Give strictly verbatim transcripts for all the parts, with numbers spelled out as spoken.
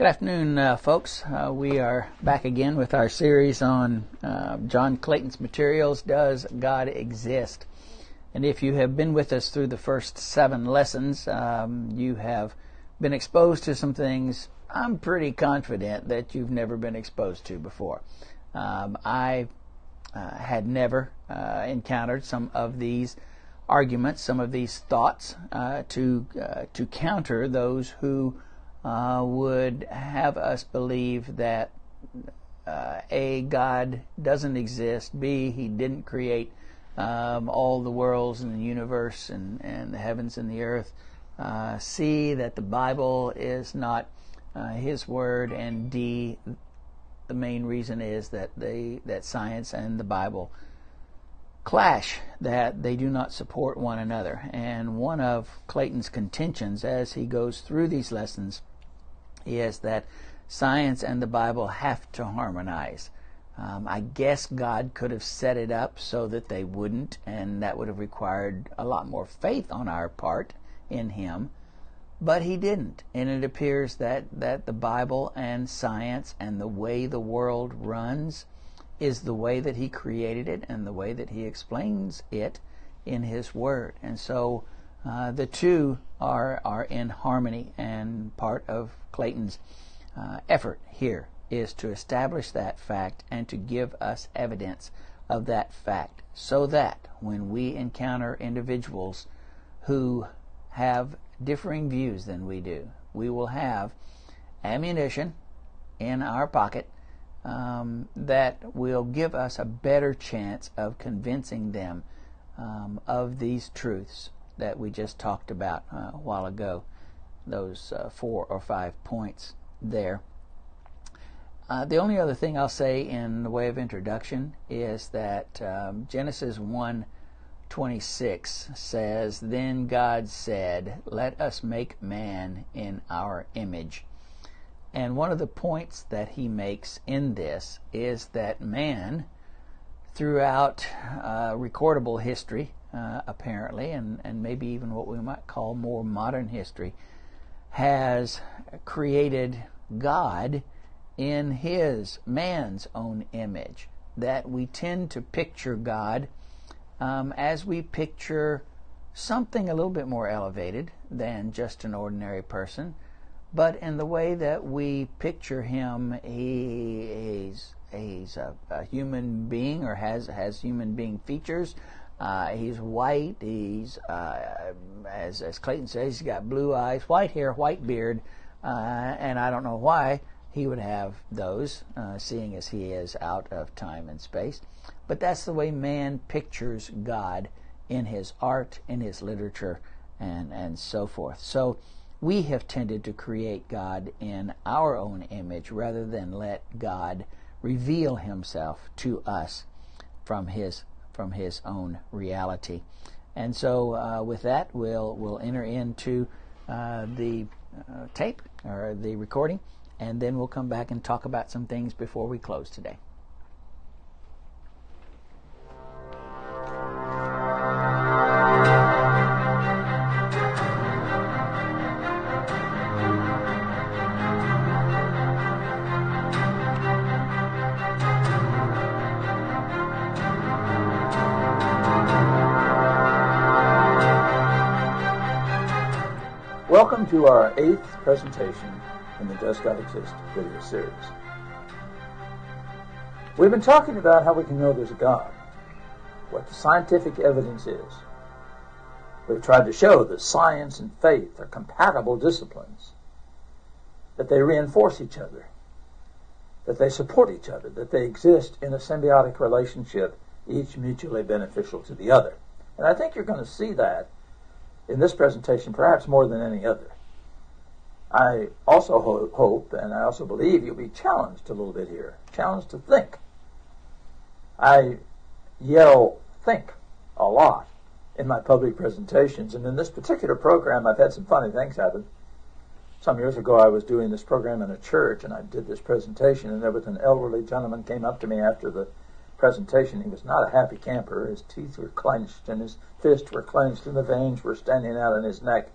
Good afternoon, uh, folks. Uh, we are back again with our series on uh, John Clayton's materials, Does God Exist? And if you have been with us through the first seven lessons, um, you have been exposed to some things I'm pretty confident that you've never been exposed to before. Um, I uh, had never uh, encountered some of these arguments, some of these thoughts uh, to, uh, to counter those who Uh, would have us believe that uh, A, God doesn't exist, B, he didn't create um, all the worlds and the universe and, and the heavens and the earth, uh, C, that the Bible is not uh, his word, and D, the main reason is that, they, that science and the Bible clash, that they do not support one another. And one of Clayton's contentions as he goes through these lessons is that science and the Bible have to harmonize. Um, I guess God could have set it up so that they wouldn't, and that would have required a lot more faith on our part in him, but he didn't. And it appears that, that the Bible and science and the way the world runs is the way that he created it and the way that he explains it in his word. And so uh, the two are, are in harmony, and part of Clayton's uh, effort here is to establish that fact and to give us evidence of that fact so that when we encounter individuals who have differing views than we do, we will have ammunition in our pocket Um, that will give us a better chance of convincing them um, of these truths that we just talked about uh, a while ago, those uh, four or five points there. Uh, the only other thing I'll say in the way of introduction is that um, Genesis one twenty-six says, "Then God said, let us make man in our image." And one of the points that he makes in this is that man, throughout uh, recordable history, uh, apparently, and, and maybe even what we might call more modern history, has created God in his, man's own image. That we tend to picture God um, as we picture something a little bit more elevated than just an ordinary person. But in the way that we picture him, he, he's, he's a, a human being, or has, has human being features. Uh, he's white. He's, uh, as, as Clayton says, he's got blue eyes, white hair, white beard. Uh, and I don't know why he would have those, uh, seeing as he is out of time and space. But that's the way man pictures God in his art, in his literature, and, and so forth. So we have tended to create God in our own image rather than let God reveal himself to us from his, from his own reality. And so uh, with that, we'll, we'll enter into uh, the uh, tape, or the recording, and then we'll come back and talk about some things before we close today. Welcome to our eighth presentation in the Does God Exist video series. We've been talking about how we can know there's a God, what the scientific evidence is. We've tried to show that science and faith are compatible disciplines, that they reinforce each other, that they support each other, that they exist in a symbiotic relationship, each mutually beneficial to the other. And I think you're going to see that in this presentation, perhaps more than any other. I also ho hope, and I also believe, you'll be challenged a little bit here, challenged to think. I yell "think" a lot in my public presentations, and in this particular program I've had some funny things happen. Some years ago I was doing this program in a church, and I did this presentation, and there was an elderly gentleman came up to me after the presentation. He was not a happy camper. His teeth were clenched and his fists were clenched and the veins were standing out in his neck.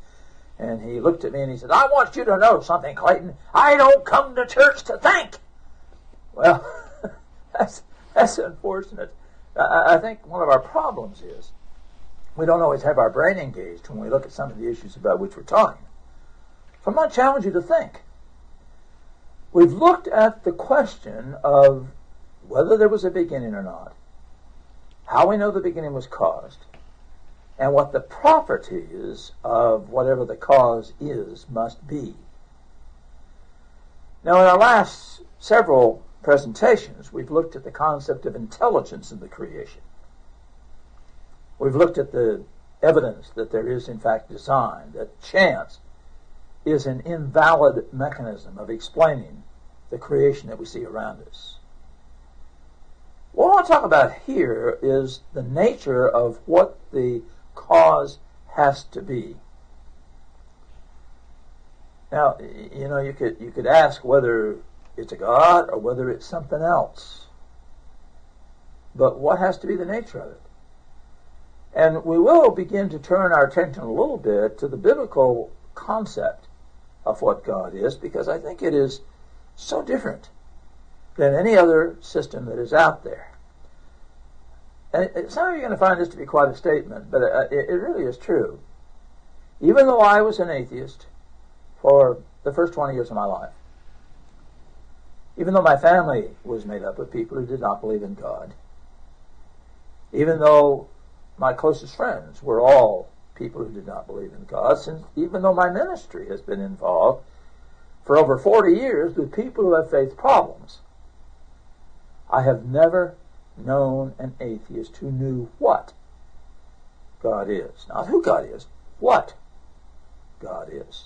And he looked at me and he said, "I want you to know something, Clayton. I don't come to church to think." Well, that's, that's unfortunate. I, I think one of our problems is we don't always have our brain engaged when we look at some of the issues about which we're talking. So I'm going to challenge you to think. We've looked at the question of whether there was a beginning or not, how we know the beginning was caused, and what the properties of whatever the cause is must be. Now, in our last several presentations, we've looked at the concept of intelligence in the creation. We've looked at the evidence that there is, in fact, design, that chance is an invalid mechanism of explaining the creation that we see around us. What I want to talk about here is the nature of what the cause has to be. Now, you know, you could, you could ask whether it's a God or whether it's something else. But what has to be the nature of it? And we will begin to turn our attention a little bit to the biblical concept of what God is, because I think it is so different than any other system that is out there. And some of you are going to find this to be quite a statement, but it really is true. Even though I was an atheist for the first twenty years of my life, even though my family was made up of people who did not believe in God, even though my closest friends were all people who did not believe in God, since even though my ministry has been involved for over forty years with people who have faith problems, I have never known an atheist who knew what God is. Not who God is, what God is.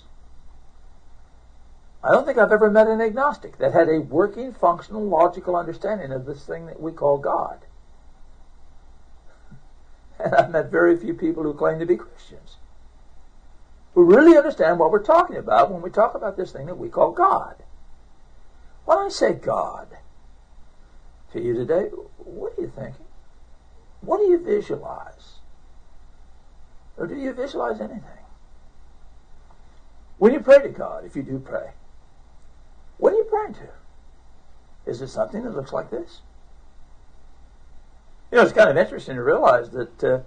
I don't think I've ever met an agnostic that had a working, functional, logical understanding of this thing that we call God. And I've met very few people who claim to be Christians who really understand what we're talking about when we talk about this thing that we call God. When I say God to you today, what are you thinking? What do you visualize? Or do you visualize anything? When you pray to God, if you do pray, what are you praying to? Is it something that looks like this? You know, it's kind of interesting to realize that uh,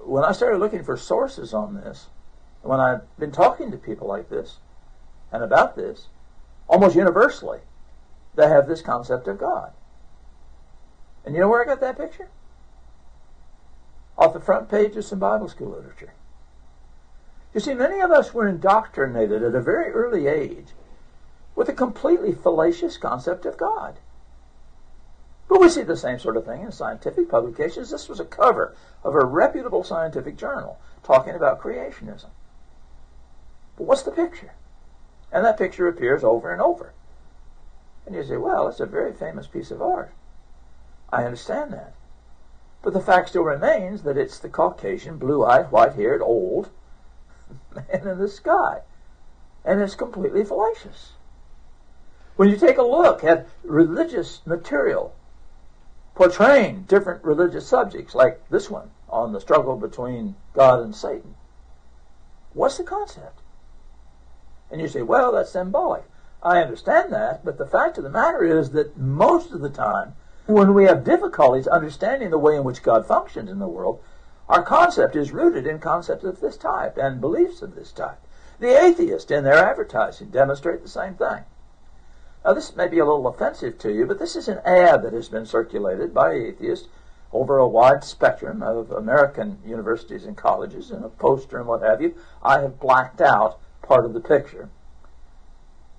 when I started looking for sources on this, when I've been talking to people like this and about this, almost universally, they have this concept of God. And you know where I got that picture? Off the front page of some Bible school literature. You see, many of us were indoctrinated at a very early age with a completely fallacious concept of God. But we see the same sort of thing in scientific publications. This was a cover of a reputable scientific journal talking about creationism. But what's the picture? And that picture appears over and over. And you say, well, it's a very famous piece of art. I understand that. But the fact still remains that it's the Caucasian, blue-eyed, white-haired, old man in the sky. And it's completely fallacious. When you take a look at religious material portraying different religious subjects, like this one on the struggle between God and Satan, what's the concept? And you say, well, that's symbolic. I understand that, but the fact of the matter is that most of the time, when we have difficulties understanding the way in which God functions in the world, our concept is rooted in concepts of this type and beliefs of this type. The atheists in their advertising demonstrate the same thing. Now, this may be a little offensive to you, but this is an ad that has been circulated by atheists over a wide spectrum of American universities and colleges, and a poster and what have you. I have blacked out part of the picture.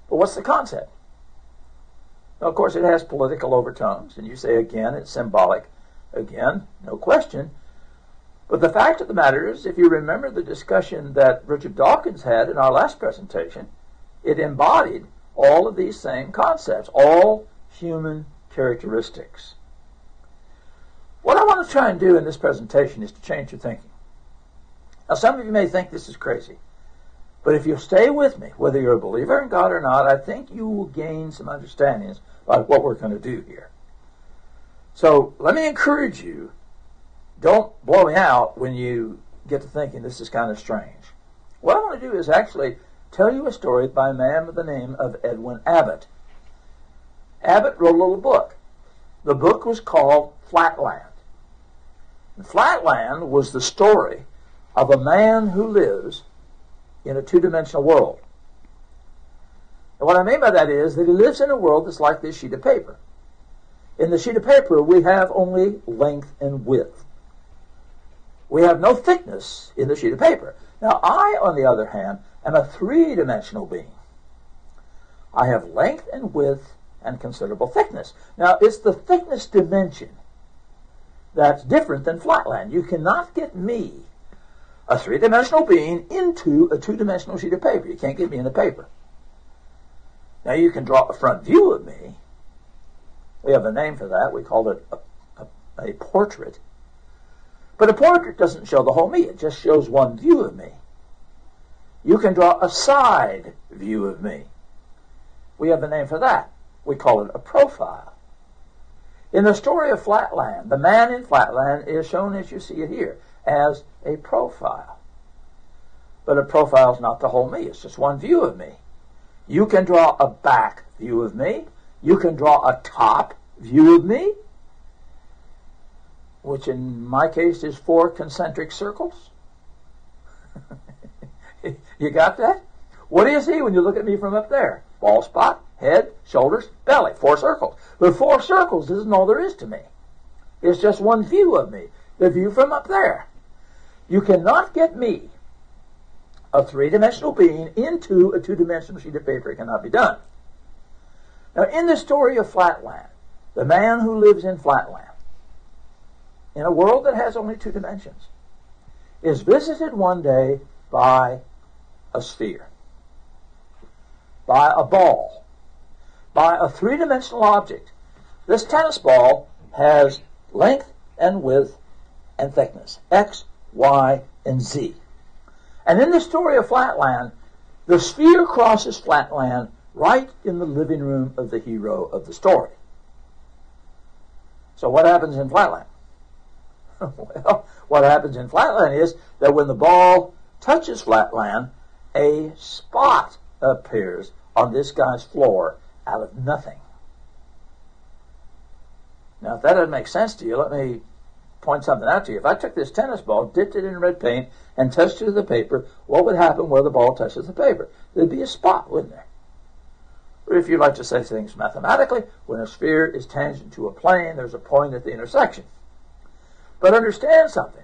But what's the concept? Now, of course, it has political overtones, and you say, again, it's symbolic. Again, no question. But the fact of the matter is, if you remember the discussion that Richard Dawkins had in our last presentation, it embodied all of these same concepts, all human characteristics. What I want to try and do in this presentation is to change your thinking. Now, some of you may think this is crazy, but if you'll stay with me, whether you're a believer in God or not, I think you will gain some understandings about what we're going to do here. So let me encourage you, don't blow me out when you get to thinking this is kind of strange. What I want to do is actually tell you a story by a man by the name of Edwin Abbott. Abbott wrote a little book. The book was called Flatland. And Flatland was the story of a man who lives in a two-dimensional world. And what I mean by that is that he lives in a world that's like this sheet of paper. In the sheet of paper, we have only length and width. We have no thickness in the sheet of paper. Now, I, on the other hand, am a three-dimensional being. I have length and width and considerable thickness. Now, it's the thickness dimension that's different than Flatland. You cannot get me, a three-dimensional being, into a two-dimensional sheet of paper. You can't get me in the paper. Now, you can draw a front view of me. We have a name for that. We call it a, a, a portrait. But a portrait doesn't show the whole me. It just shows one view of me. You can draw a side view of me. We have a name for that. We call it a profile. In the story of Flatland, the man in Flatland is shown, as you see it here, as a profile. But a profile is not the whole me. It's just one view of me. You can draw a back view of me. You can draw a top view of me, which in my case is four concentric circles. You got that? What do you see when you look at me from up there? Bald spot, head, shoulders, belly, four circles. But four circles isn't all there is to me. It's just one view of me, the view from up there. You cannot get me, a three-dimensional being, into a two-dimensional sheet of paper. It cannot be done. Now, in the story of Flatland, the man who lives in Flatland, in a world that has only two dimensions, is visited one day by a sphere, by a ball, by a three-dimensional object. This tennis ball has length and width and thickness, X, Y, and Z. And in the story of Flatland, the sphere crosses Flatland right in the living room of the hero of the story. So what happens in Flatland? Well, what happens in Flatland is that when the ball touches Flatland, a spot appears on this guy's floor out of nothing. Now, if that doesn't make sense to you, let me point something out to you. If I took this tennis ball, dipped it in red paint, and touched it to the paper, what would happen where the ball touches the paper? There'd be a spot, wouldn't there? Or if you like to say things mathematically, when a sphere is tangent to a plane, there's a point at the intersection. But understand something.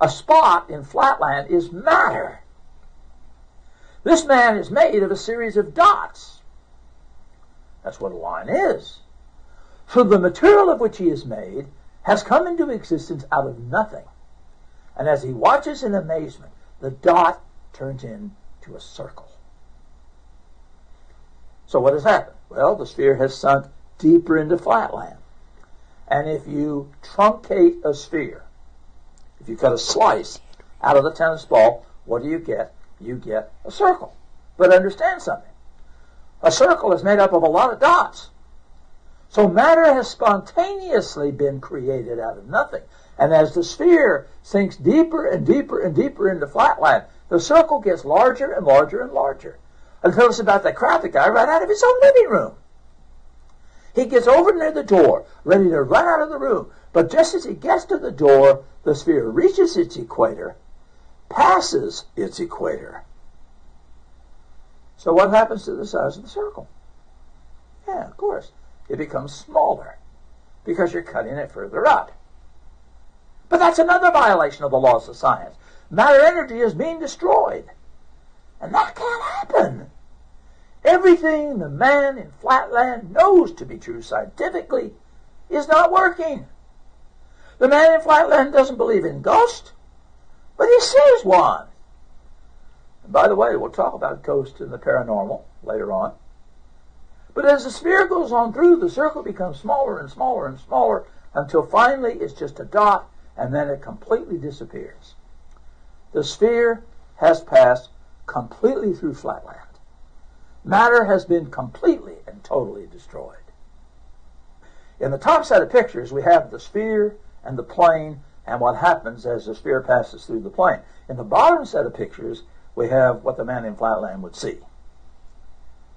A spot in Flatland is matter. This man is made of a series of dots. That's what a line is. So the material of which he is made has come into existence out of nothing. And as he watches in amazement, the dot turns into a circle. So what has happened? Well, the sphere has sunk deeper into Flatland. And if you truncate a sphere, if you cut a slice out of the tennis ball, what do you get? You get a circle. But understand something. A circle is made up of a lot of dots. So matter has spontaneously been created out of nothing. And as the sphere sinks deeper and deeper and deeper into Flatland, the circle gets larger and larger and larger, until it's about to crowd the guy right out of his own living room. He gets over near the door, ready to run out of the room. But just as he gets to the door, the sphere reaches its equator, passes its equator. So what happens to the size of the circle? Yeah, of course. It becomes smaller because you're cutting it further up. But that's another violation of the laws of science. Matter energy is being destroyed. And that can't happen. Everything the man in Flatland knows to be true scientifically is not working. The man in Flatland doesn't believe in ghosts, but he sees one. And by the way, we'll talk about ghosts and the paranormal later on. But as the sphere goes on through, the circle becomes smaller and smaller and smaller until finally it's just a dot, and then it completely disappears. The sphere has passed completely through Flatland. Matter has been completely and totally destroyed. In the top set of pictures, we have the sphere and the plane and what happens as the sphere passes through the plane. In the bottom set of pictures, we have what the man in Flatland would see.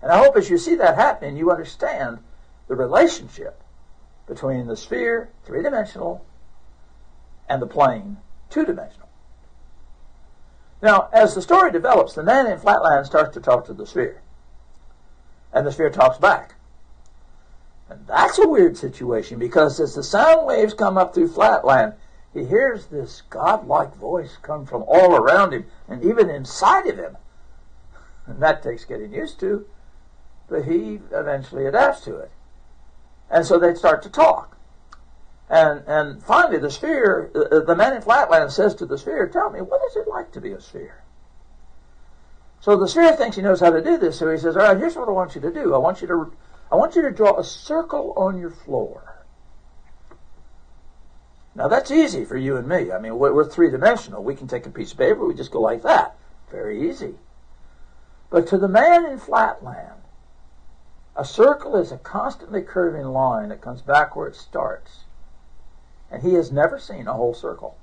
And I hope as you see that happening, you understand the relationship between the sphere, three-dimensional, and the plane, two-dimensional. Now, as the story develops, the man in Flatland starts to talk to the sphere. And the sphere talks back. And that's a weird situation, because as the sound waves come up through Flatland, he hears this godlike voice come from all around him and even inside of him. And that takes getting used to, but he eventually adapts to it. And so they start to talk. And and finally the sphere, the, the man in Flatland says to the sphere, tell me, what is it like to be a sphere? So the sphere thinks he knows how to do this, so he says, all right, here's what I want you to do. I want you to, I want you to draw a circle on your floor. Now that's easy for you and me. I mean, we're, we're three-dimensional. We can take a piece of paper, we just go like that. Very easy. But to the man in Flatland, a circle is a constantly curving line that comes back where it starts. And he has never seen a whole circle.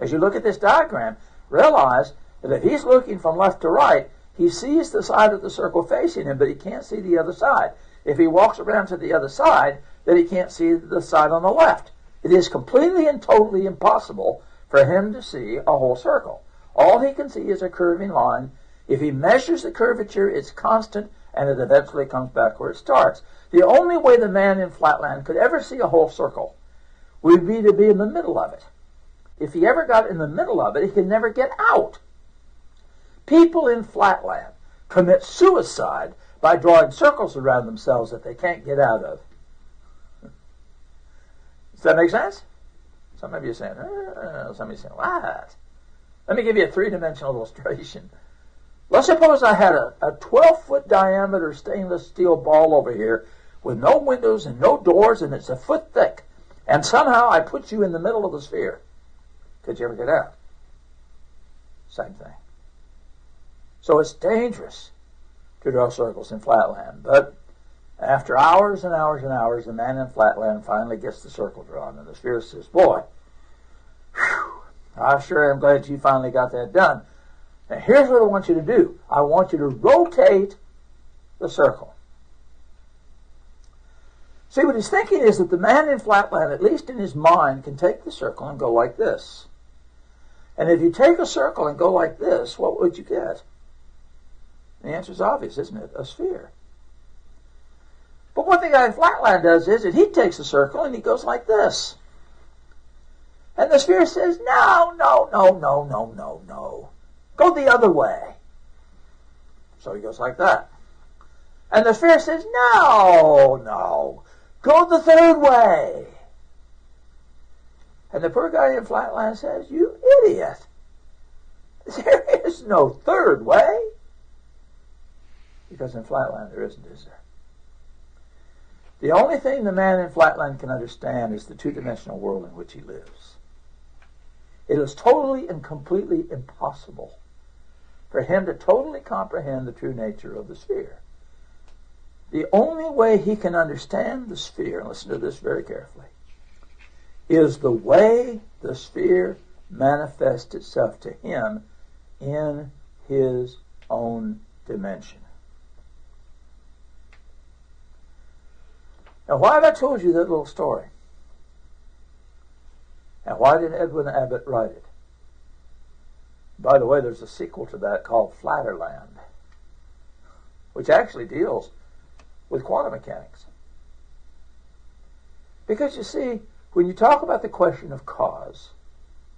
As you look at this diagram, realize that if he's looking from left to right, he sees the side of the circle facing him, but he can't see the other side. If he walks around to the other side, then he can't see the side on the left. It is completely and totally impossible for him to see a whole circle. All he can see is a curving line. If he measures the curvature, it's constant, and it eventually comes back where it starts. The only way the man in Flatland could ever see a whole circle would be to be in the middle of it. If he ever got in the middle of it, he could never get out. People in Flatland commit suicide by drawing circles around themselves that they can't get out of. Does that make sense? Some of you are saying, oh, some of you are saying, what? Let me give you a three-dimensional illustration. Let's suppose I had a twelve-foot diameter stainless steel ball over here with no windows and no doors, and it's a foot thick. And somehow I put you in the middle of the sphere. Could you ever get out? Same thing. So it's dangerous to draw circles in Flatland. But after hours and hours and hours, the man in Flatland finally gets the circle drawn, and the sphere says, boy, whew, I sure am glad you finally got that done. Now, here's what I want you to do. I want you to rotate the circle. See, what he's thinking is that the man in Flatland, at least in his mind, can take the circle and go like this. And if you take a circle and go like this, what would you get? The answer's obvious, isn't it? A sphere. But what the guy in Flatland does is that he takes a circle and he goes like this. And the sphere says, no, no, no, no, no, no, no. Go the other way. So he goes like that. And the sphere says, no, no, go the third way. And the poor guy in Flatland says, you idiot. There is no third way. Because in Flatland there isn't, is there? The only thing the man in Flatland can understand is the two-dimensional world in which he lives. It is totally and completely impossible for him to totally comprehend the true nature of the sphere. The only way he can understand the sphere, and listen to this very carefully, is the way the sphere manifests itself to him in his own dimension. Now, why have I told you that little story? And why did Edwin Abbott write it? By the way, there's a sequel to that called Flatterland, which actually deals with quantum mechanics. Because you see, when you talk about the question of cause,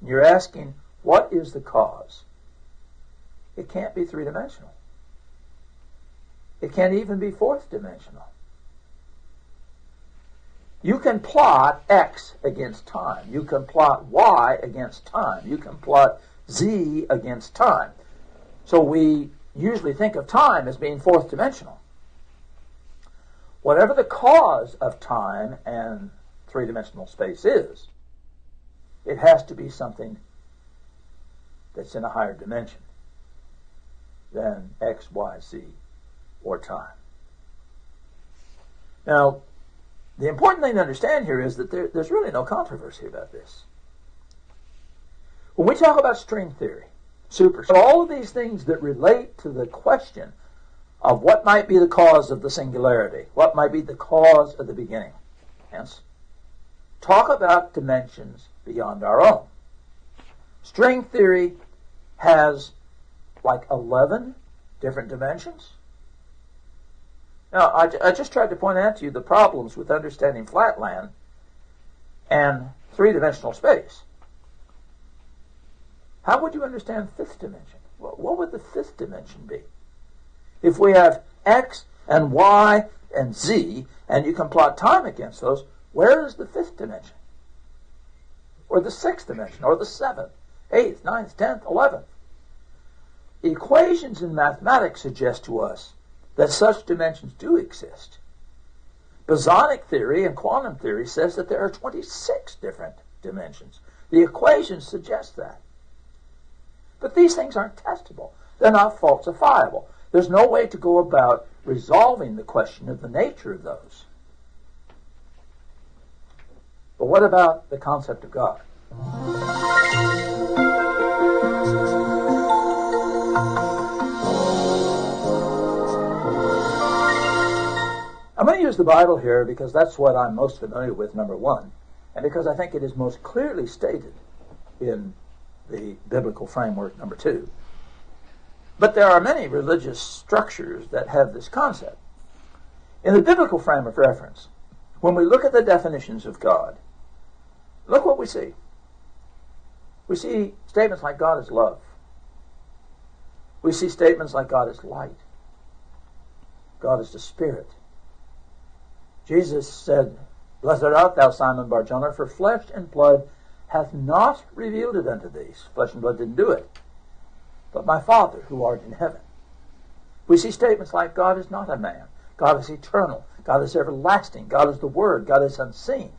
and you're asking, what is the cause? It can't be three-dimensional. It can't even be fourth-dimensional. You can plot X against time. You can plot Y against time. You can plot Z against time. So we usually think of time as being fourth dimensional. Whatever the cause of time and three-dimensional space is, it has to be something that's in a higher dimension than X, Y, Z, or time. Now, the important thing to understand here is that there, there's really no controversy about this. When we talk about string theory, super. So all of these things that relate to the question of what might be the cause of the singularity, what might be the cause of the beginning, hence, talk about dimensions beyond our own. String theory has like eleven different dimensions. Now, I, I just tried to point out to you the problems with understanding Flatland and three-dimensional space. How would you understand fifth dimension? What would the fifth dimension be? If we have X and Y and Z, and you can plot time against those, where is the fifth dimension? Or the sixth dimension, or the seventh, eighth, ninth, tenth, eleventh? Equations in mathematics suggest to us that such dimensions do exist. Bosonic theory and quantum theory says that there are twenty-six different dimensions. The equations suggest that. But these things aren't testable. They're not falsifiable. There's no way to go about resolving the question of the nature of those. But what about the concept of God? I'm going to use the Bible here because that's what I'm most familiar with, number one, and because I think it is most clearly stated in the biblical framework, number two. But there are many religious structures that have this concept. In the biblical frame of reference, when we look at the definitions of God, look what we see. We see statements like God is love. We see statements like God is light. God is the Spirit. Jesus said, "Blessed art thou, Simon Bar-Jonah, for flesh and blood hath not revealed it unto thee." Flesh and blood didn't do it. But my Father who art in heaven. We see statements like God is not a man. God is eternal. God is everlasting. God is the Word. God is unseen.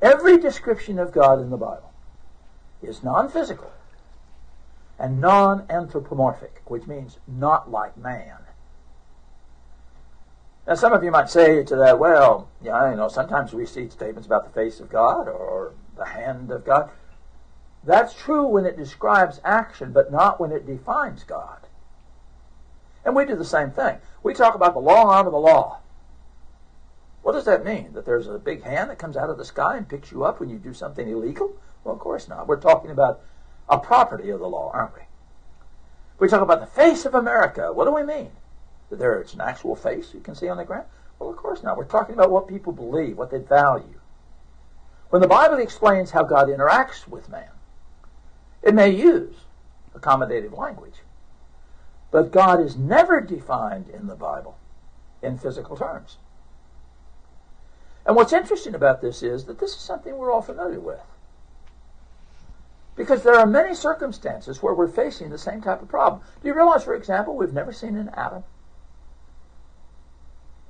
Every description of God in the Bible is non-physical and non-anthropomorphic, which means not like man. Now, some of you might say to that, well, yeah, I know, sometimes we see statements about the face of God or the hand of God. That's true when it describes action, but not when it defines God. And we do the same thing. We talk about the long arm of the law. What does that mean? That there's a big hand that comes out of the sky and picks you up when you do something illegal? Well, of course not. We're talking about a property of the law, aren't we? We talk about the face of America. What do we mean? That there's an actual face you can see on the ground? Well, of course not. We're talking about what people believe, what they value. When the Bible explains how God interacts with man, it may use accommodative language. But God is never defined in the Bible in physical terms. And what's interesting about this is that this is something we're all familiar with. Because there are many circumstances where we're facing the same type of problem. Do you realize, for example, we've never seen an atom?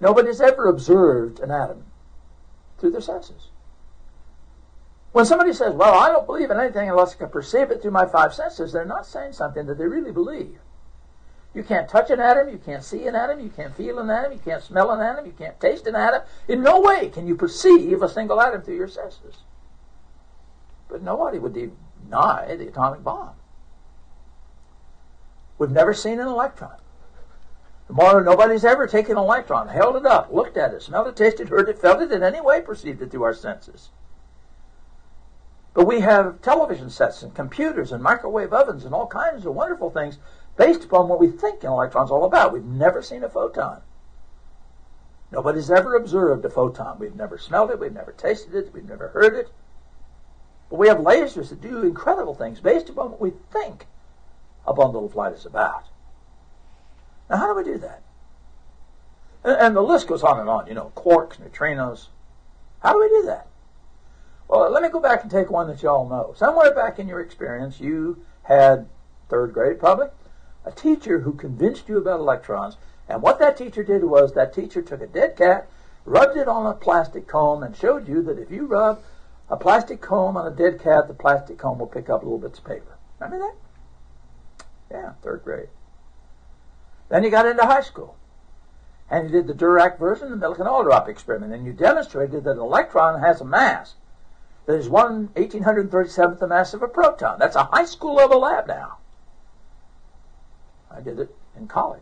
Nobody's ever observed an atom through their senses. When somebody says, well, I don't believe in anything unless I can perceive it through my five senses, they're not saying something that they really believe. You can't touch an atom, you can't see an atom, you can't feel an atom, you can't smell an atom, you can't taste an atom. In no way can you perceive a single atom through your senses. But nobody would deny the atomic bomb. We've never seen an electron. Tomorrow, nobody's ever taken an electron, held it up, looked at it, smelled it, tasted, heard it, felt it, in any way perceived it through our senses. But we have television sets and computers and microwave ovens and all kinds of wonderful things based upon what we think an electron's all about. We've never seen a photon. Nobody's ever observed a photon. We've never smelled it, we've never tasted it, we've never heard it. But we have lasers that do incredible things based upon what we think a bundle of light is about. Now, how do we do that? And, and the list goes on and on, you know, quarks, neutrinos. How do we do that? Well, let me go back and take one that you all know. Somewhere back in your experience, you had third grade, probably, a teacher who convinced you about electrons. And what that teacher did was that teacher took a dead cat, rubbed it on a plastic comb, and showed you that if you rub a plastic comb on a dead cat, the plastic comb will pick up little bits of paper. Remember that? Yeah, third grade. Then you got into high school, and you did the Dirac version of the Millikan all-drop experiment, and you demonstrated that an electron has a mass that is one eighteen hundred thirty-seventh the mass of a proton. That's a high school level lab now. I did it in college.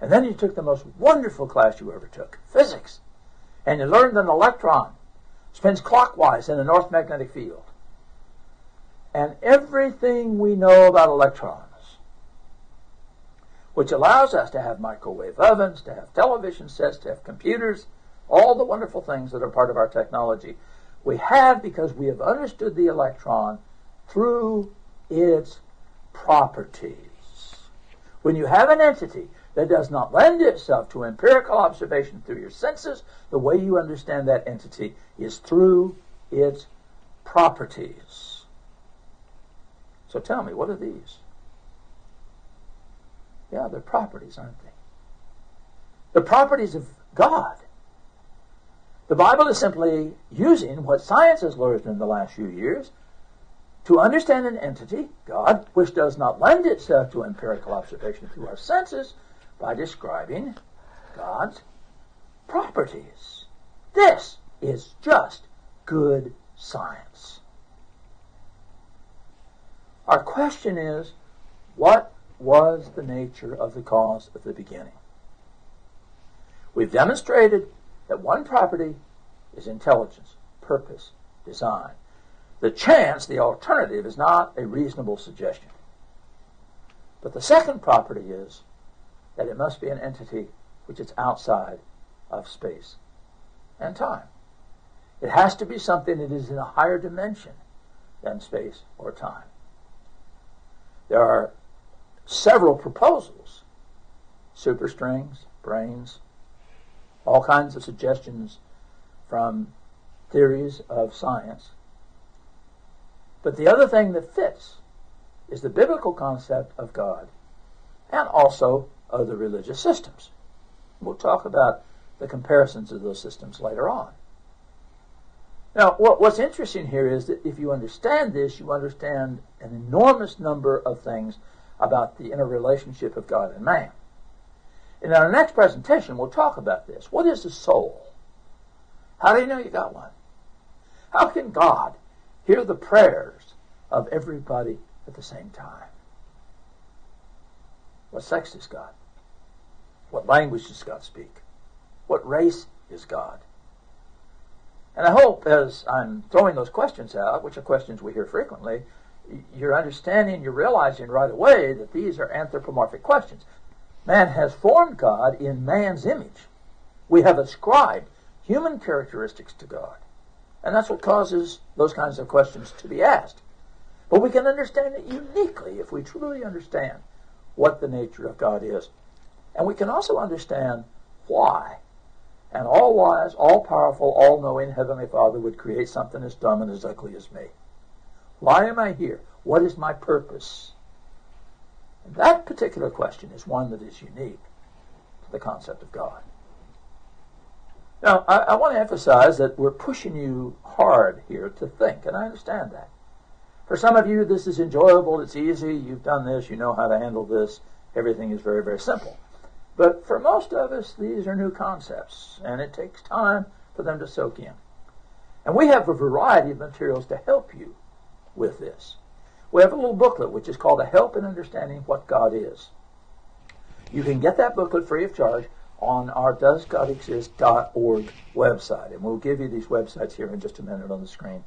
And then you took the most wonderful class you ever took, physics, and you learned an electron spins clockwise in the north magnetic field. And everything we know about electrons, which allows us to have microwave ovens, to have television sets, to have computers, all the wonderful things that are part of our technology, we have because we have understood the electron through its properties. When you have an entity that does not lend itself to empirical observation through your senses, the way you understand that entity is through its properties. So tell me, what are these? Yeah, they're properties, aren't they? The properties of God. The Bible is simply using what science has learned in the last few years to understand an entity, God, which does not lend itself to empirical observation through our senses, by describing God's properties. This is just good science. Our question is, what was the nature of the cause at the beginning? We've demonstrated that one property is intelligence, purpose, design. The chance, the alternative, is not a reasonable suggestion. But the second property is that it must be an entity which is outside of space and time. It has to be something that is in a higher dimension than space or time. There are several proposals, superstrings, brains, all kinds of suggestions from theories of science. But the other thing that fits is the biblical concept of God and also other religious systems. We'll talk about the comparisons of those systems later on. Now, what, what's interesting here is that if you understand this, you understand an enormous number of things about the interrelationship of God and man. In our next presentation, we'll talk about this. What is the soul? How do you know you got one? How can God hear the prayers of everybody at the same time? What sex is God? What language does God speak? What race is God? And I hope, as I'm throwing those questions out, which are questions we hear frequently, you're understanding, you're realizing right away that these are anthropomorphic questions. Man has formed God in man's image. We have ascribed human characteristics to God. And that's what causes those kinds of questions to be asked. But we can understand it uniquely if we truly understand what the nature of God is. And we can also understand why an all-wise, all-powerful, all-knowing Heavenly Father would create something as dumb and as ugly as me. Why am I here? What is my purpose? And that particular question is one that is unique to the concept of God. Now, I, I want to emphasize that we're pushing you hard here to think, and I understand that. For some of you, this is enjoyable, it's easy, you've done this, you know how to handle this, everything is very, very simple. But for most of us, these are new concepts, and it takes time for them to soak in. And we have a variety of materials to help you with this. We have a little booklet, which is called A Help in Understanding What God Is. You can get that booklet free of charge on our does god exist dot org website, and we'll give you these websites here in just a minute on the screen.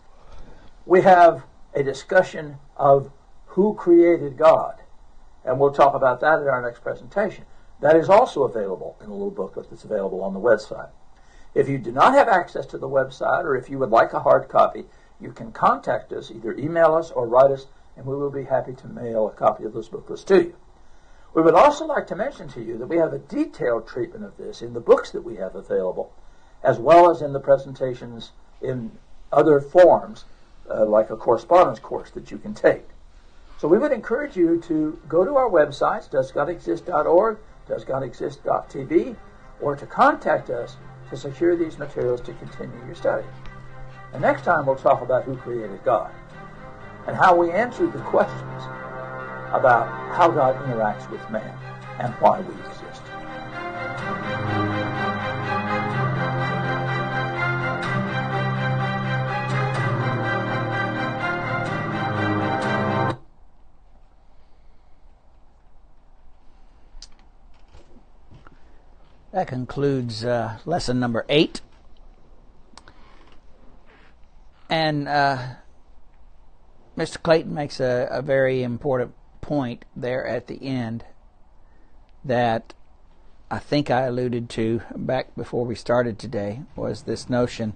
We have a discussion of who created God, and we'll talk about that in our next presentation. That is also available in a little booklet that's available on the website. If you do not have access to the website, or if you would like a hard copy, you can contact us, either email us or write us, and we will be happy to mail a copy of those booklets to you. We would also like to mention to you that we have a detailed treatment of this in the books that we have available, as well as in the presentations in other forms, uh, like a correspondence course that you can take. So we would encourage you to go to our websites, does god exist dot org, does god exist dot t v, or to contact us to secure these materials to continue your study. And next time we'll talk about who created God and how we answer the questions about how God interacts with man and why we exist. That concludes uh, lesson number eight. And uh, Mister Clayton makes a, a very important point there at the end that I think I alluded to back before we started today, was this notion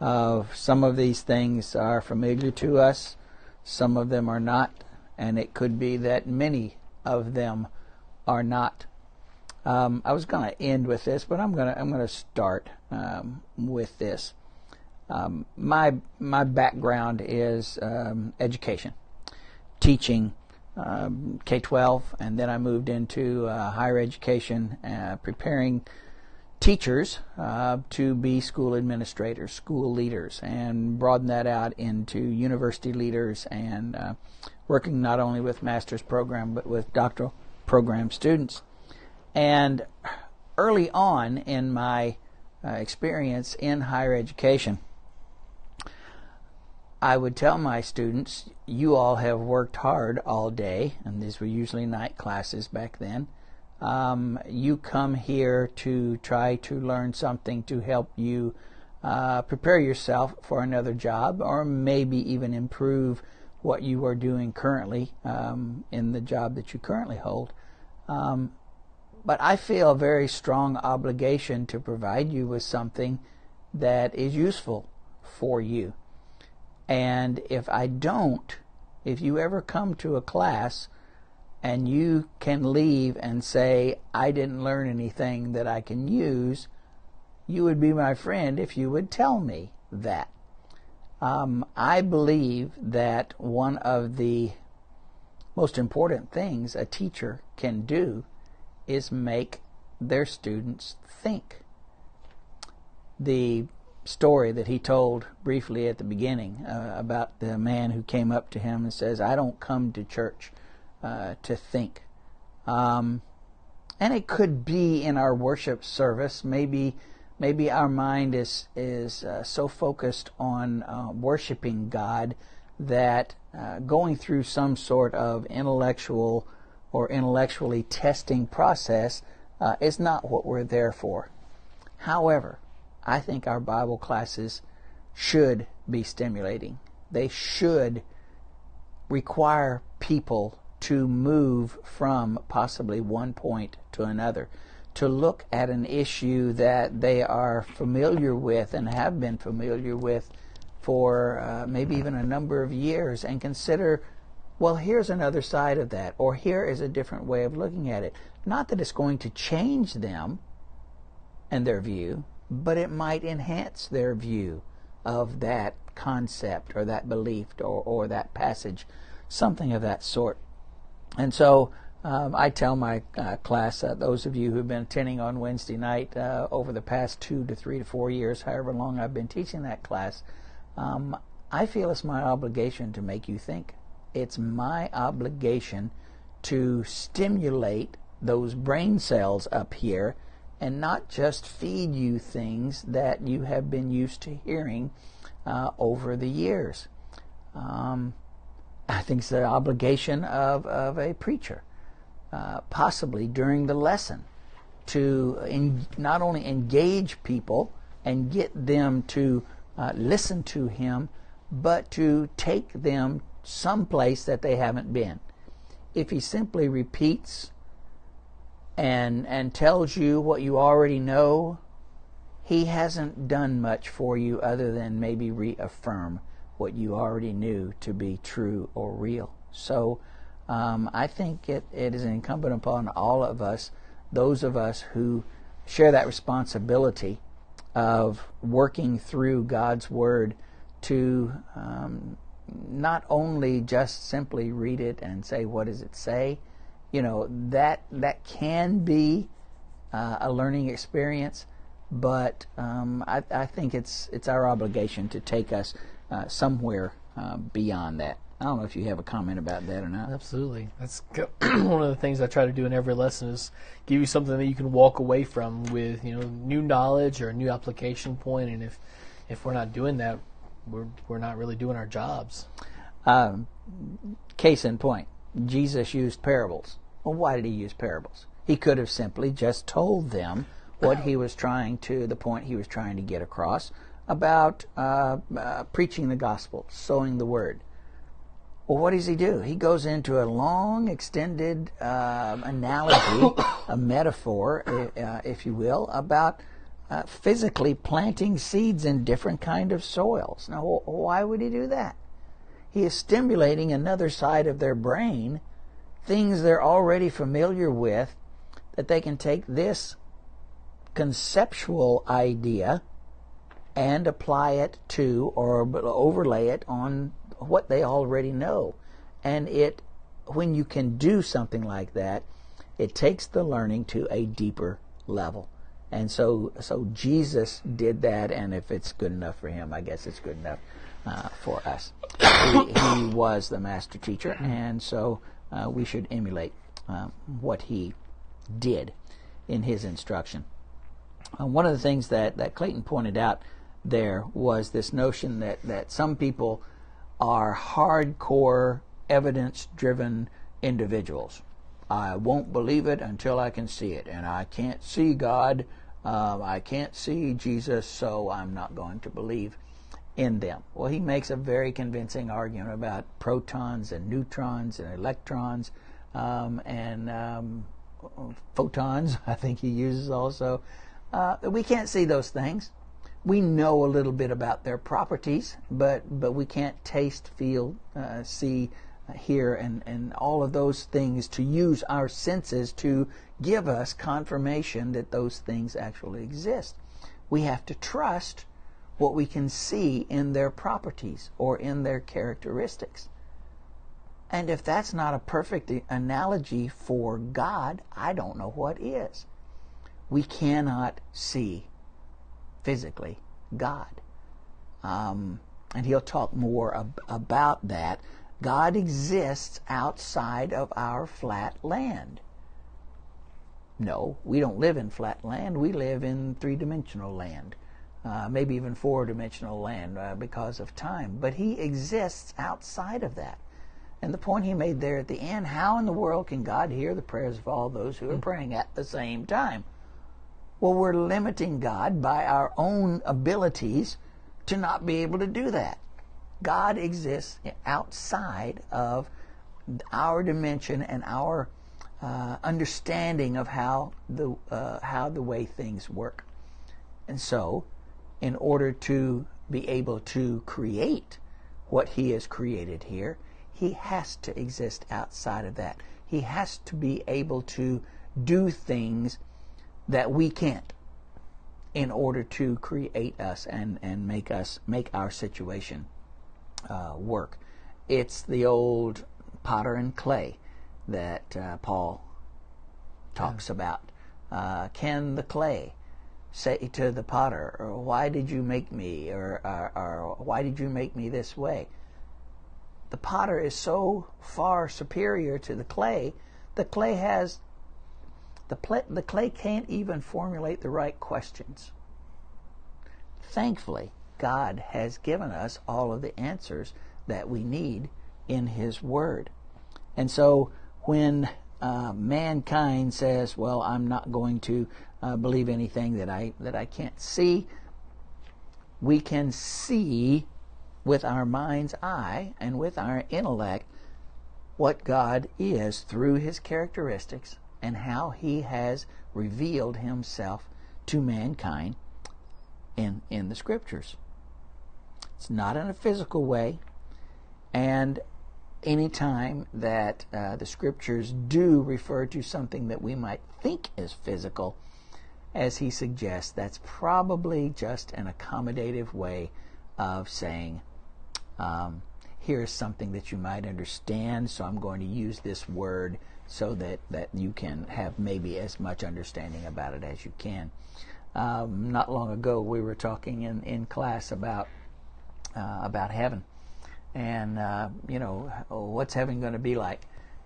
of some of these things are familiar to us, some of them are not, and it could be that many of them are not. Um, I was going to end with this, but I'm going to I'm going to start um, with this. Um, my my background is um, education, teaching, um, K twelve, and then I moved into uh, higher education, uh, preparing teachers uh, to be school administrators, school leaders, and broaden that out into university leaders, and uh, working not only with master's program but with doctoral program students. And early on in my uh, experience in higher education, I would tell my students, you all have worked hard all day, and these were usually night classes back then. Um, you come here to try to learn something to help you uh, prepare yourself for another job, or maybe even improve what you are doing currently um, in the job that you currently hold. Um, but I feel a very strong obligation to provide you with something that is useful for you. And if I don't, if you ever come to a class and you can leave and say, I didn't learn anything that I can use, you would be my friend if you would tell me that. Um, I believe that one of the most important things a teacher can do is make their students think. The story that he told briefly at the beginning uh, about the man who came up to him and says, I don't come to church Uh, to think. Um, and it could be in our worship service. Maybe maybe our mind is, is uh, so focused on uh, worshiping God that uh, going through some sort of intellectual or intellectually testing process uh, is not what we're there for. However, I think our Bible classes should be stimulating. They should require people to move from possibly one point to another, to look at an issue that they are familiar with and have been familiar with for uh, maybe even a number of years, and consider, well, here's another side of that, or here is a different way of looking at it. Not that it's going to change them and their view, but it might enhance their view of that concept or that belief or, or that passage, something of that sort. And so um, I tell my uh, class, uh, those of you who've been attending on Wednesday night uh, over the past two to three to four years, however long I've been teaching that class, um, I feel it's my obligation to make you think. It's my obligation to stimulate those brain cells up here and not just feed you things that you have been used to hearing uh, over the years. Um, I think it's the obligation of, of a preacher, uh, possibly during the lesson, to en not only engage people and get them to uh, listen to him, but to take them someplace that they haven't been. If he simply repeats and, and tells you what you already know, he hasn't done much for you other than maybe reaffirm what you already knew to be true or real. So um, I think it, it is incumbent upon all of us, those of us who share that responsibility of working through God's Word, to um, not only just simply read it and say, what does it say? You know, that, that can be uh, a learning experience, but um, I, I think it's, it's our obligation to take us Uh, somewhere uh, beyond that. I don't know if you have a comment about that or not. Absolutely. That's one of the things I try to do in every lesson, is give you something that you can walk away from with, you know, new knowledge or a new application point. And if if we're not doing that, we're we're not really doing our jobs. Um, case in point, Jesus used parables. Well, why did he use parables? He could have simply just told them what he was trying to, the point he was trying to get across about uh, uh, preaching the gospel, sowing the word. Well, what does he do? He goes into a long, extended uh, analogy, a metaphor, uh, if you will, about uh, physically planting seeds in different kind of soils. Now, why would he do that? He is stimulating another side of their brain, things they're already familiar with, that they can take this conceptual idea and apply it to or overlay it on what they already know. And it, when you can do something like that, it takes the learning to a deeper level. And so, so Jesus did that, and if it's good enough for him, I guess it's good enough uh, for us. He, he was the master teacher, and so uh, we should emulate uh, what he did in his instruction. Uh, one of the things that, that Clayton pointed out there was this notion that, that some people are hardcore, evidence-driven individuals. I won't believe it until I can see it, and I can't see God, uh, I can't see Jesus, so I'm not going to believe in them. Well, he makes a very convincing argument about protons and neutrons and electrons um, and um, photons, I think he uses also. Uh, we can't see those things. We know a little bit about their properties, but, but we can't taste, feel, uh, see, hear, and, and all of those things to use our senses to give us confirmation that those things actually exist. We have to trust what we can see in their properties or in their characteristics. And if that's not a perfect analogy for God, I don't know what is. We cannot see physically God. Um, and he'll talk more ab about that. God exists outside of our flat land. No, we don't live in flat land. We live in three-dimensional land, uh, maybe even four-dimensional land uh, because of time. But he exists outside of that. And the point he made there at the end, how in the world can God hear the prayers of all those who are praying at the same time? Well, we're limiting God by our own abilities to not be able to do that. God exists outside of our dimension and our uh, understanding of how the, uh, how the way things work. And so, in order to be able to create what he has created here, he has to exist outside of that. He has to be able to do things that we can't in order to create us and, and make us make our situation uh, work. It's the old potter and clay that uh, Paul talks yeah. about. Uh, can the clay say to the potter, or why did you make me, or, or, or why did you make me this way? The potter is so far superior to the clay, the clay has The, pl the clay can't even formulate the right questions. Thankfully, God has given us all of the answers that we need in his word. And so when uh, mankind says, well, I'm not going to uh, believe anything that I, that I can't see, we can see with our mind's eye and with our intellect what God is through his characteristics and how he has revealed himself to mankind in, in the Scriptures. It's not in a physical way, and any time that uh, the Scriptures do refer to something that we might think is physical, as he suggests, that's probably just an accommodative way of saying, um, here's something that you might understand, so I'm going to use this word so that, that you can have maybe as much understanding about it as you can. Um, not long ago we were talking in, in class about, uh, about heaven and, uh, you know, what's heaven going to be like?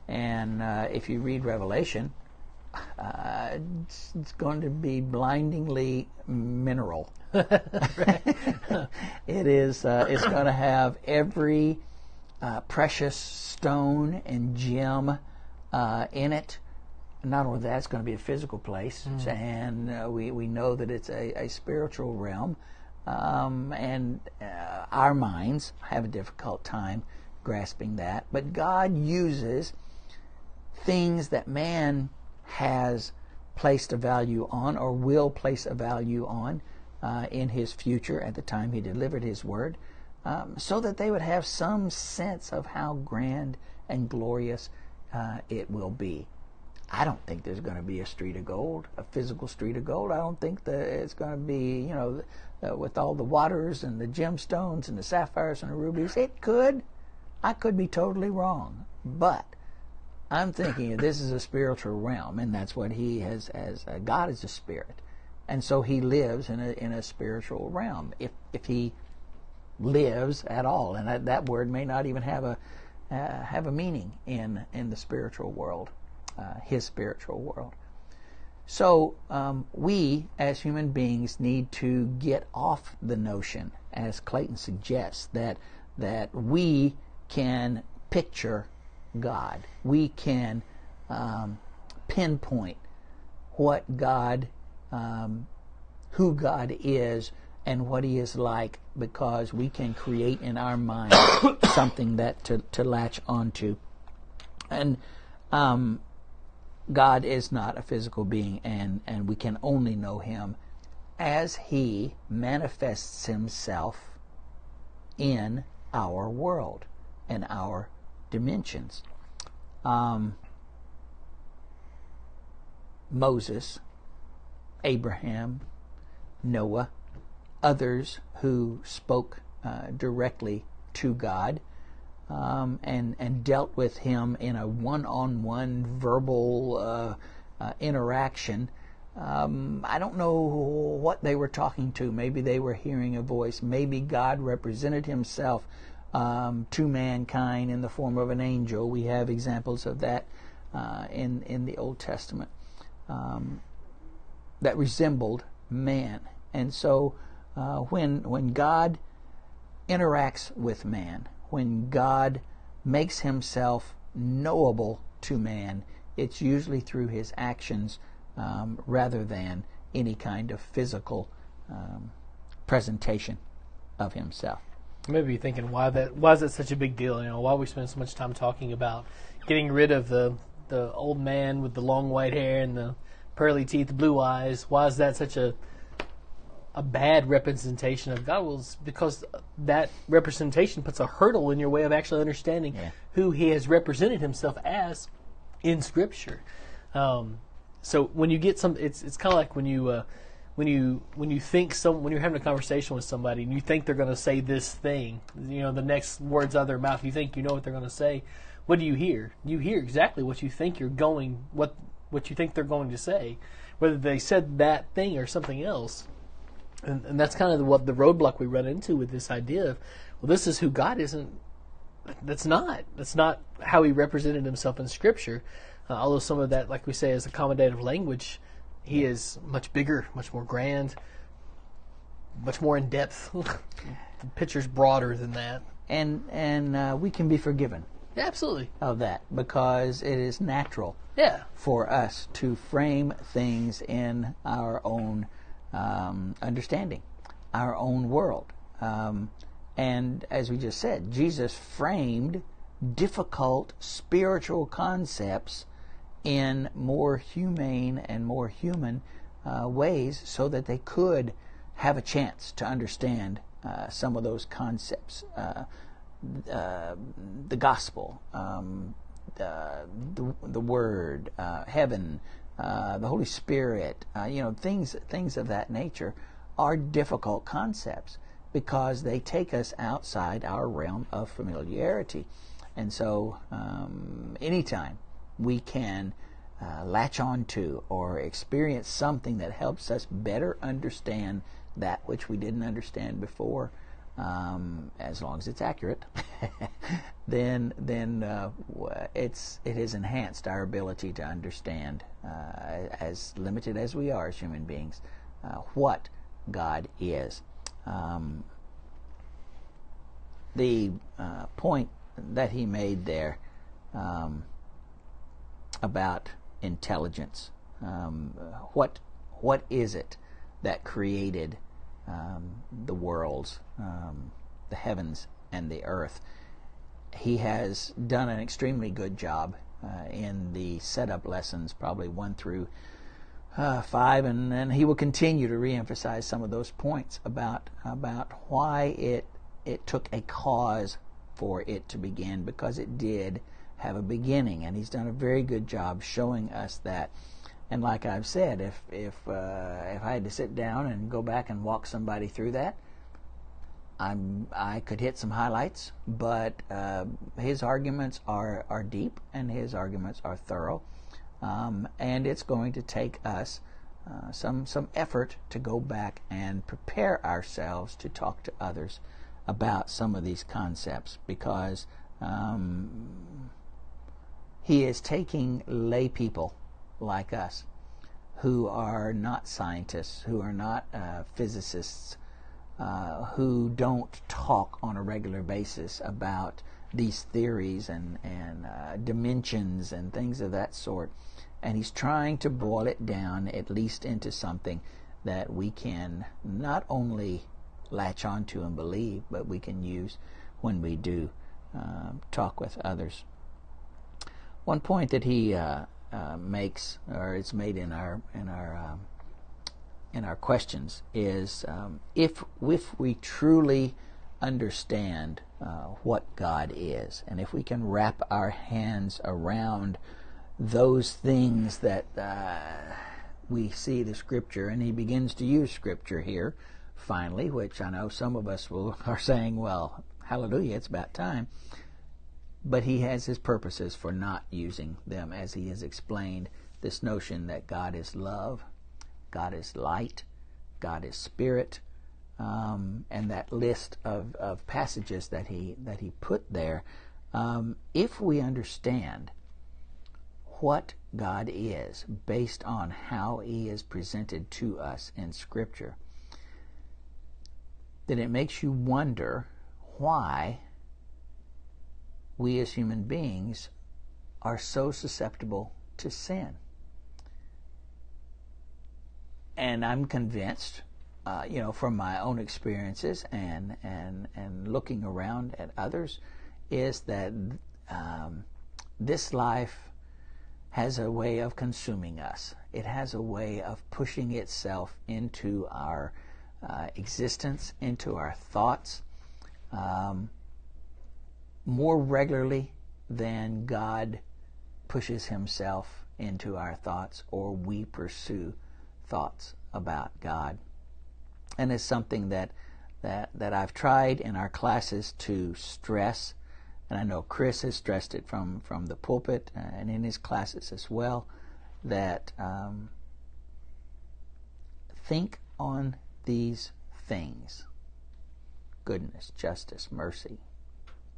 And uh, if you read Revelation, uh, it's, it's going to be blindingly mineral. It is, uh, it's going to have every uh, precious stone and gem Uh, in it, not only that, it's going to be a physical place, mm. and uh, we, we know that it's a, a spiritual realm, um, and uh, our minds have a difficult time grasping that. But God uses things that man has placed a value on or will place a value on uh, in his future at the time he delivered his word, um, so that they would have some sense of how grand and glorious uh, it will be. I don't think there's going to be a street of gold, a physical street of gold. I don't think that it's going to be, you know, uh, with all the waters and the gemstones and the sapphires and the rubies. It could. I could be totally wrong. But I'm thinking this is a spiritual realm, and that's what he has, as uh, God is a spirit. And so he lives in a, in a spiritual realm, if, if he lives at all. And that, that word may not even have a, uh, have a meaning in, in the spiritual world. Uh, his spiritual world. So um, we as human beings need to get off the notion, as Clayton suggests, that that we can picture God. We can um, pinpoint what God, um, who God is and what he is like, because we can create in our mind something that to, to latch onto. And um, God is not a physical being, and, and we can only know him as he manifests himself in our world and our dimensions. Um, Moses, Abraham, Noah, others who spoke uh, directly to God, Um, and, and dealt with him in a one-on-one verbal uh, uh, interaction. Um, I don't know what they were talking to. Maybe they were hearing a voice. Maybe God represented himself um, to mankind in the form of an angel. We have examples of that uh, in, in the Old Testament um, that resembled man. And so uh, when, when God interacts with man, when God makes himself knowable to man, it's usually through his actions um, rather than any kind of physical um, presentation of himself. Maybe you're thinking, why that? Why is that such a big deal? You know, why we spend so much time talking about getting rid of the the old man with the long white hair and the pearly teeth, the blue eyes? Why is that such a a bad representation of God? Well, because that representation puts a hurdle in your way of actually understanding yeah. who he has represented himself as in Scripture. Um, so when you get some, it's it's kind of like when you uh, when you when you think some when you're having a conversation with somebody and you think they're going to say this thing, you know, the next words out of their mouth, you think you know what they're going to say. What do you hear? You hear exactly what you think you're going what what you think they're going to say, whether they said that thing or something else. And, and that's kind of the, what the roadblock we run into with this idea of, well, this is who God isn't. That's not. That's not how he represented himself in Scripture. Uh, although some of that, like we say, is accommodative language. He is much bigger, much more grand, much more in depth. The picture's broader than that. And and uh, we can be forgiven. Yeah, absolutely. Of that, because it is natural. Yeah. For us to frame things in our own Um, understanding, our own world. Um, and as we just said, Jesus framed difficult spiritual concepts in more humane and more human uh, ways so that they could have a chance to understand uh, some of those concepts. Uh, uh, the gospel, um, uh, the, the word, uh, heaven, Uh, the Holy Spirit, uh, you know, things things of that nature are difficult concepts because they take us outside our realm of familiarity. And so um, anytime we can uh, latch on to or experience something that helps us better understand that which we didn't understand before, um, as long as it's accurate, then then uh, it's it has enhanced our ability to understand, uh, as limited as we are as human beings, uh, what God is. Um, the uh, point that he made there um, about intelligence? Um, what what is it that created um, the worlds, um, the heavens, and the earth? He has done an extremely good job uh, in the setup lessons, probably one through uh, five, and, and he will continue to reemphasize some of those points about about why it it took a cause for it to begin, because it did have a beginning, and he's done a very good job showing us that. And like I've said, if if uh, if I had to sit down and go back and walk somebody through that, I'm I could hit some highlights, but uh, his arguments are are deep and his arguments are thorough, um, and it's going to take us uh, some some effort to go back and prepare ourselves to talk to others about some of these concepts, because um, he is taking lay people like us who are not scientists, who are not uh, physicists, uh, who don't talk on a regular basis about these theories and, and uh, dimensions and things of that sort, and he's trying to boil it down at least into something that we can not only latch onto and believe, but we can use when we do uh, talk with others. One point that he uh, uh, makes, or it's made in our in our um, in our questions, is um, if if we truly understand uh, what God is, and if we can wrap our hands around those things that uh, we see the Scripture, and he begins to use Scripture here. Finally, which I know some of us will are saying, well, hallelujah, it's about time. But he has his purposes for not using them, as he has explained this notion that God is love, God is light, God is spirit, um, and that list of, of passages that he that he put there. Um, if we understand what God is based on how he is presented to us in Scripture, then it makes you wonder why we as human beings are so susceptible to sin. And I'm convinced, uh, you know, from my own experiences and and and looking around at others, is that um, this life has a way of consuming us. It has a way of pushing itself into our Uh, existence, into our thoughts, um, more regularly than God pushes himself into our thoughts, or we pursue thoughts about God. And it's something that that that I've tried in our classes to stress, and I know Chris has stressed it from from the pulpit and in his classes as well, that um, think on these things, goodness, justice, mercy,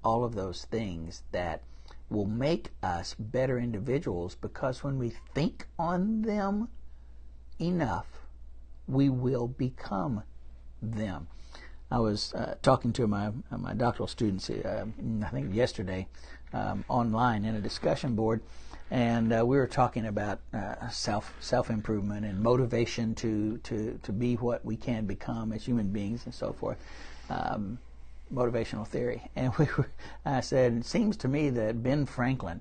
all of those things that will make us better individuals, because when we think on them enough, we will become them. I was uh, talking to my my doctoral students, uh, I think yesterday, um, online in a discussion board, and uh, we were talking about uh, self self improvement and motivation to to to be what we can become as human beings and so forth, um, motivational theory. And we were, I said, it seems to me that Ben Franklin,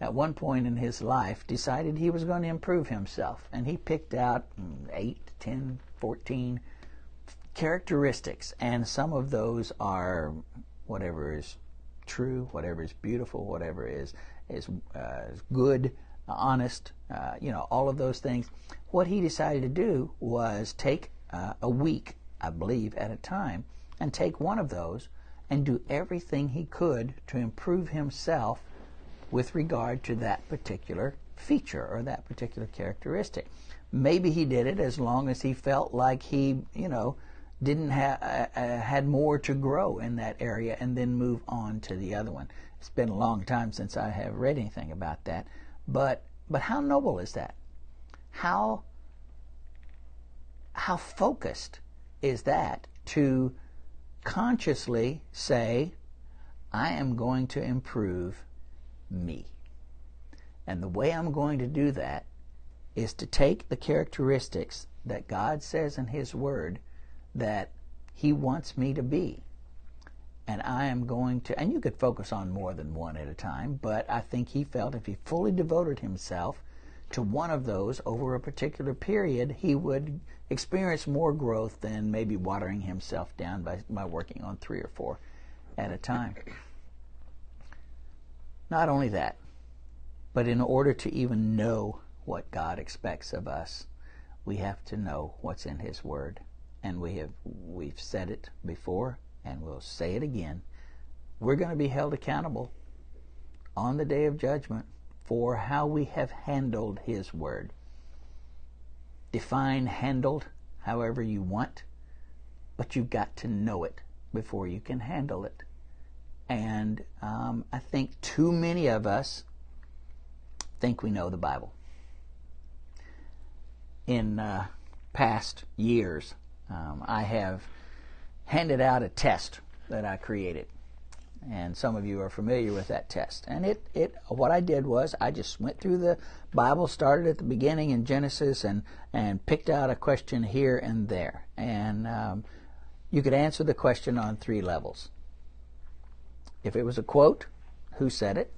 at one point in his life, decided he was going to improve himself, and he picked out eight, ten, fourteen characteristics, and some of those are whatever is true, whatever is beautiful, whatever is is, uh, is good, honest, uh, you know, all of those things. What he decided to do was take uh, a week, I believe, at a time, and take one of those and do everything he could to improve himself with regard to that particular feature or that particular characteristic. Maybe he did it as long as he felt like he, you know, didn't have uh, had more to grow in that area, and then move on to the other one. It's been a long time since I have read anything about that, but but how noble is that? How how focused is that to consciously say, I am going to improve me. And the way I'm going to do that is to take the characteristics that God says in His Word that He wants me to be. And I am going to, and you could focus on more than one at a time, but I think he felt if he fully devoted himself to one of those over a particular period, he would experience more growth than maybe watering himself down by, by working on three or four at a time. Not only that, but in order to even know what God expects of us, we have to know what's in His Word. And we have, we've said it before, and we'll say it again, we're going to be held accountable on the day of judgment for how we have handled His Word. Define handled however you want, but you've got to know it before you can handle it. And um, I think too many of us think we know the Bible. In uh, past years, um, I have handed out a test that I created, and some of you are familiar with that test. And it, it what I did was I just went through the Bible, started at the beginning in Genesis, and and picked out a question here and there. And um, you could answer the question on three levels. If it was a quote, who said it?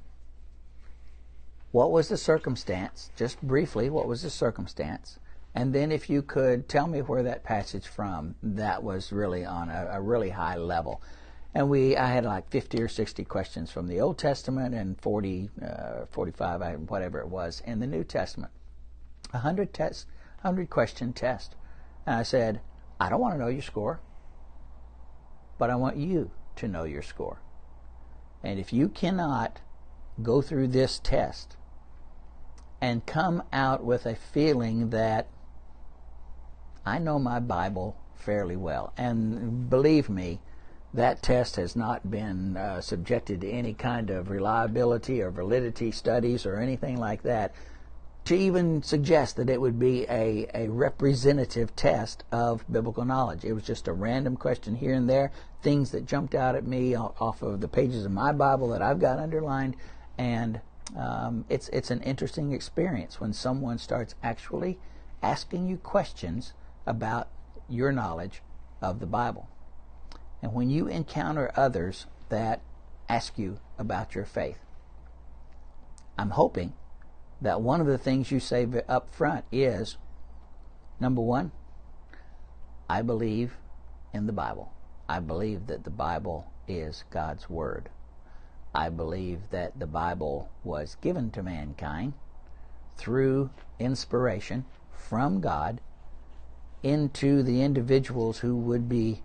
What was the circumstance? Just briefly, what was the circumstance? And then if you could tell me where that passage from, that was really on a, a really high level. And we, I had like fifty or sixty questions from the Old Testament and forty, forty-five, whatever it was, in the New Testament. A hundred test, hundred question test. And I said, I don't want to know your score, but I want you to know your score. And if you cannot go through this test and come out with a feeling that I know my Bible fairly well, and believe me, that test has not been uh, subjected to any kind of reliability or validity studies or anything like that to even suggest that it would be a, a representative test of biblical knowledge. It was just a random question here and there, things that jumped out at me off of the pages of my Bible that I've got underlined, and um, it's, it's an interesting experience when someone starts actually asking you questions about your knowledge of the Bible. And when you encounter others that ask you about your faith, I'm hoping that one of the things you say up front is, number one, I believe in the Bible. I believe that the Bible is God's Word. I believe that the Bible was given to mankind through inspiration from God into the individuals who would be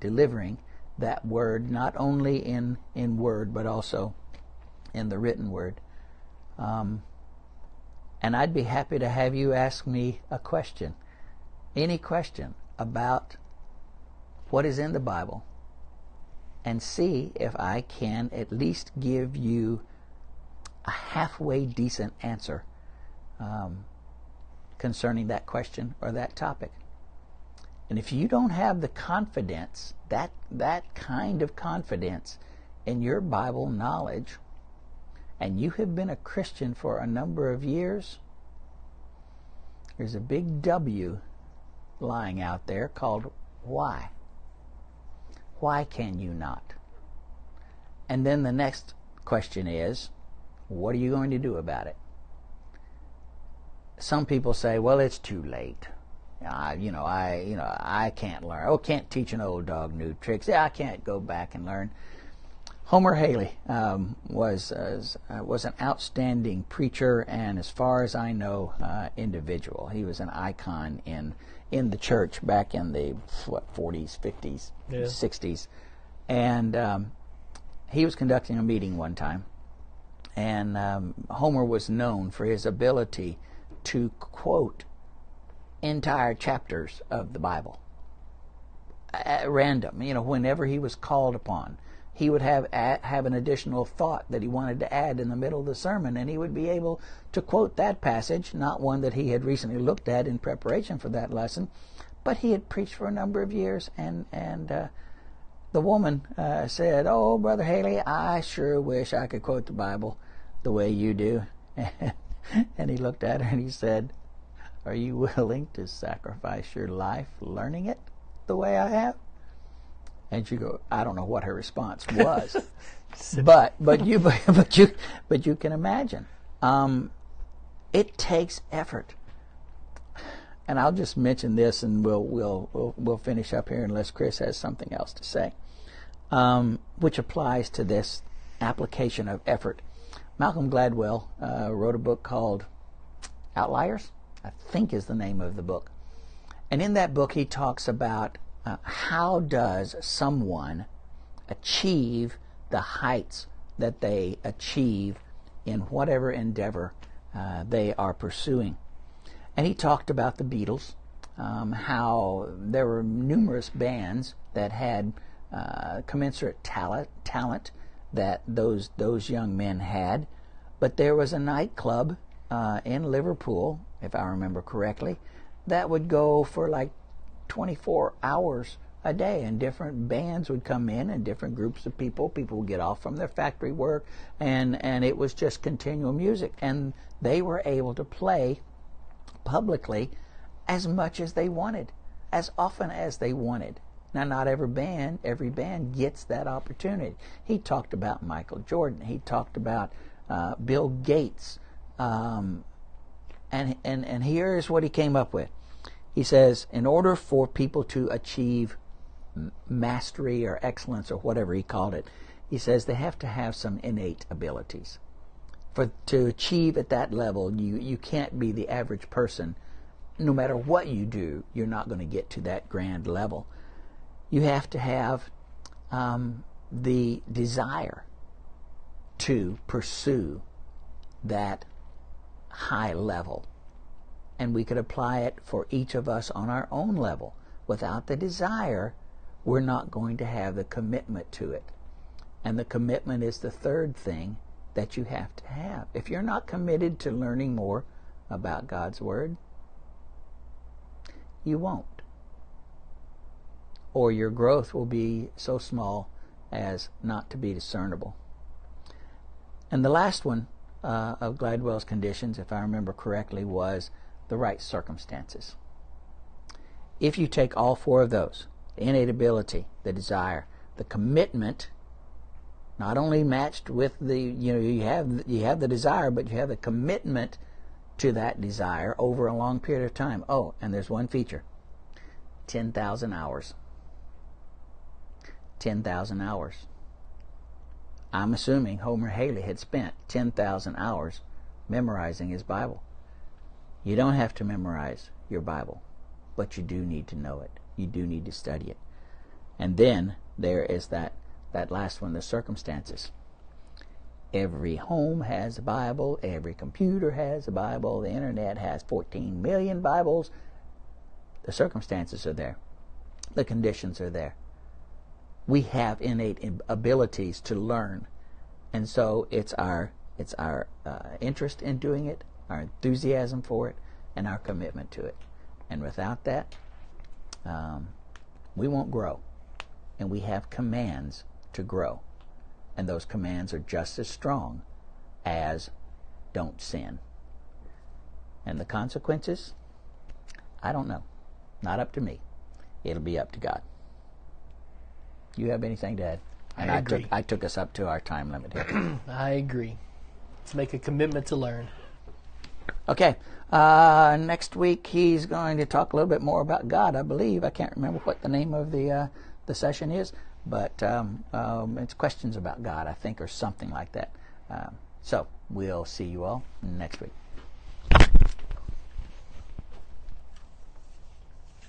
delivering that word, not only in, in word, but also in the written word. Um, and I'd be happy to have you ask me a question, any question about what is in the Bible, and see if I can at least give you a halfway decent answer um, concerning that question or that topic. And if you don't have the confidence, that that kind of confidence in your Bible knowledge, and you have been a Christian for a number of years, there's a big W lying out there called why. Why can you not? And then the next question is, what are you going to do about it? Some people say, well, it's too late. I, you know, I, you know, I can't learn. Oh, can't teach an old dog new tricks. Yeah, I can't go back and learn. Homer Haley um, was uh, was an outstanding preacher, and as far as I know, uh, individual. He was an icon in in the church back in the what forties, fifties, yeah. sixties, and um, he was conducting a meeting one time, and um, Homer was known for his ability to quote entire chapters of the Bible at random. You know, whenever he was called upon, he would have at, have an additional thought that he wanted to add in the middle of the sermon, and he would be able to quote that passage, not one that he had recently looked at in preparation for that lesson, but he had preached for a number of years. And and uh, the woman uh, said, "Oh, Brother Haley, I sure wish I could quote the Bible the way you do." And, and he looked at her and he said, "Are you willing to sacrifice your life learning it the way I have?" And she go, I don't know what her response was, but but you but you but you can imagine. Um, it takes effort. And I'll just mention this, and we'll we'll we'll, we'll finish up here unless Chris has something else to say, um, which applies to this application of effort. Malcolm Gladwell uh, wrote a book called Outliers, I think is the name of the book, and in that book he talks about uh, how does someone achieve the heights that they achieve in whatever endeavor uh, they are pursuing. And he talked about the Beatles, um, how there were numerous bands that had uh, commensurate talent, talent that those those young men had, but there was a nightclub uh, in Liverpool, if I remember correctly, that would go for like twenty-four hours a day, and different bands would come in and different groups of people. People would get off from their factory work, and, and it was just continual music. And they were able to play publicly as much as they wanted, as often as they wanted. Now, not every band, every band gets that opportunity. He talked about Michael Jordan. He talked about uh, Bill Gates. Um, and, and, and here is what he came up with. He says, in order for people to achieve mastery or excellence or whatever he called it, he says they have to have some innate abilities. For to achieve at that level, you, you can't be the average person. No matter what you do, you're not going to get to that grand level. You have to have um, the desire to pursue that high level. And we could apply it for each of us on our own level. Without the desire, we're not going to have the commitment to it. And the commitment is the third thing that you have to have. If you're not committed to learning more about God's Word, you won't. Or your growth will be so small as not to be discernible. And the last one uh, of Gladwell's conditions, if I remember correctly, was the right circumstances. If you take all four of those, the innate ability, the desire, the commitment, not only matched with the, you know, you have you have the desire, but you have the commitment to that desire over a long period of time. Oh, and there's one feature: ten thousand hours. ten thousand hours. I'm assuming Homer Haley had spent ten thousand hours memorizing his Bible. You don't have to memorize your Bible, but you do need to know it. You do need to study it. And then there is that That last one, the circumstances. Every home has a Bible. Every computer has a Bible. The internet has fourteen million Bibles. The circumstances are there. The conditions are there. We have innate abilities to learn, and so it's our it's our uh, interest in doing it, our enthusiasm for it, and our commitment to it. And without that, um, we won't grow. And we have commands to grow, and those commands are just as strong as don't sin. And the consequences, I don't know. Not up to me. It'll be up to God. You have anything to add? And I agree. I took, I took us up to our time limit here. I agree. Let's make a commitment to learn. Okay. Uh, next week he's going to talk a little bit more about God, I believe. I can't remember what the name of the uh, the session is. But um, um, it's questions about God, I think, or something like that. Um, so we'll see you all next week.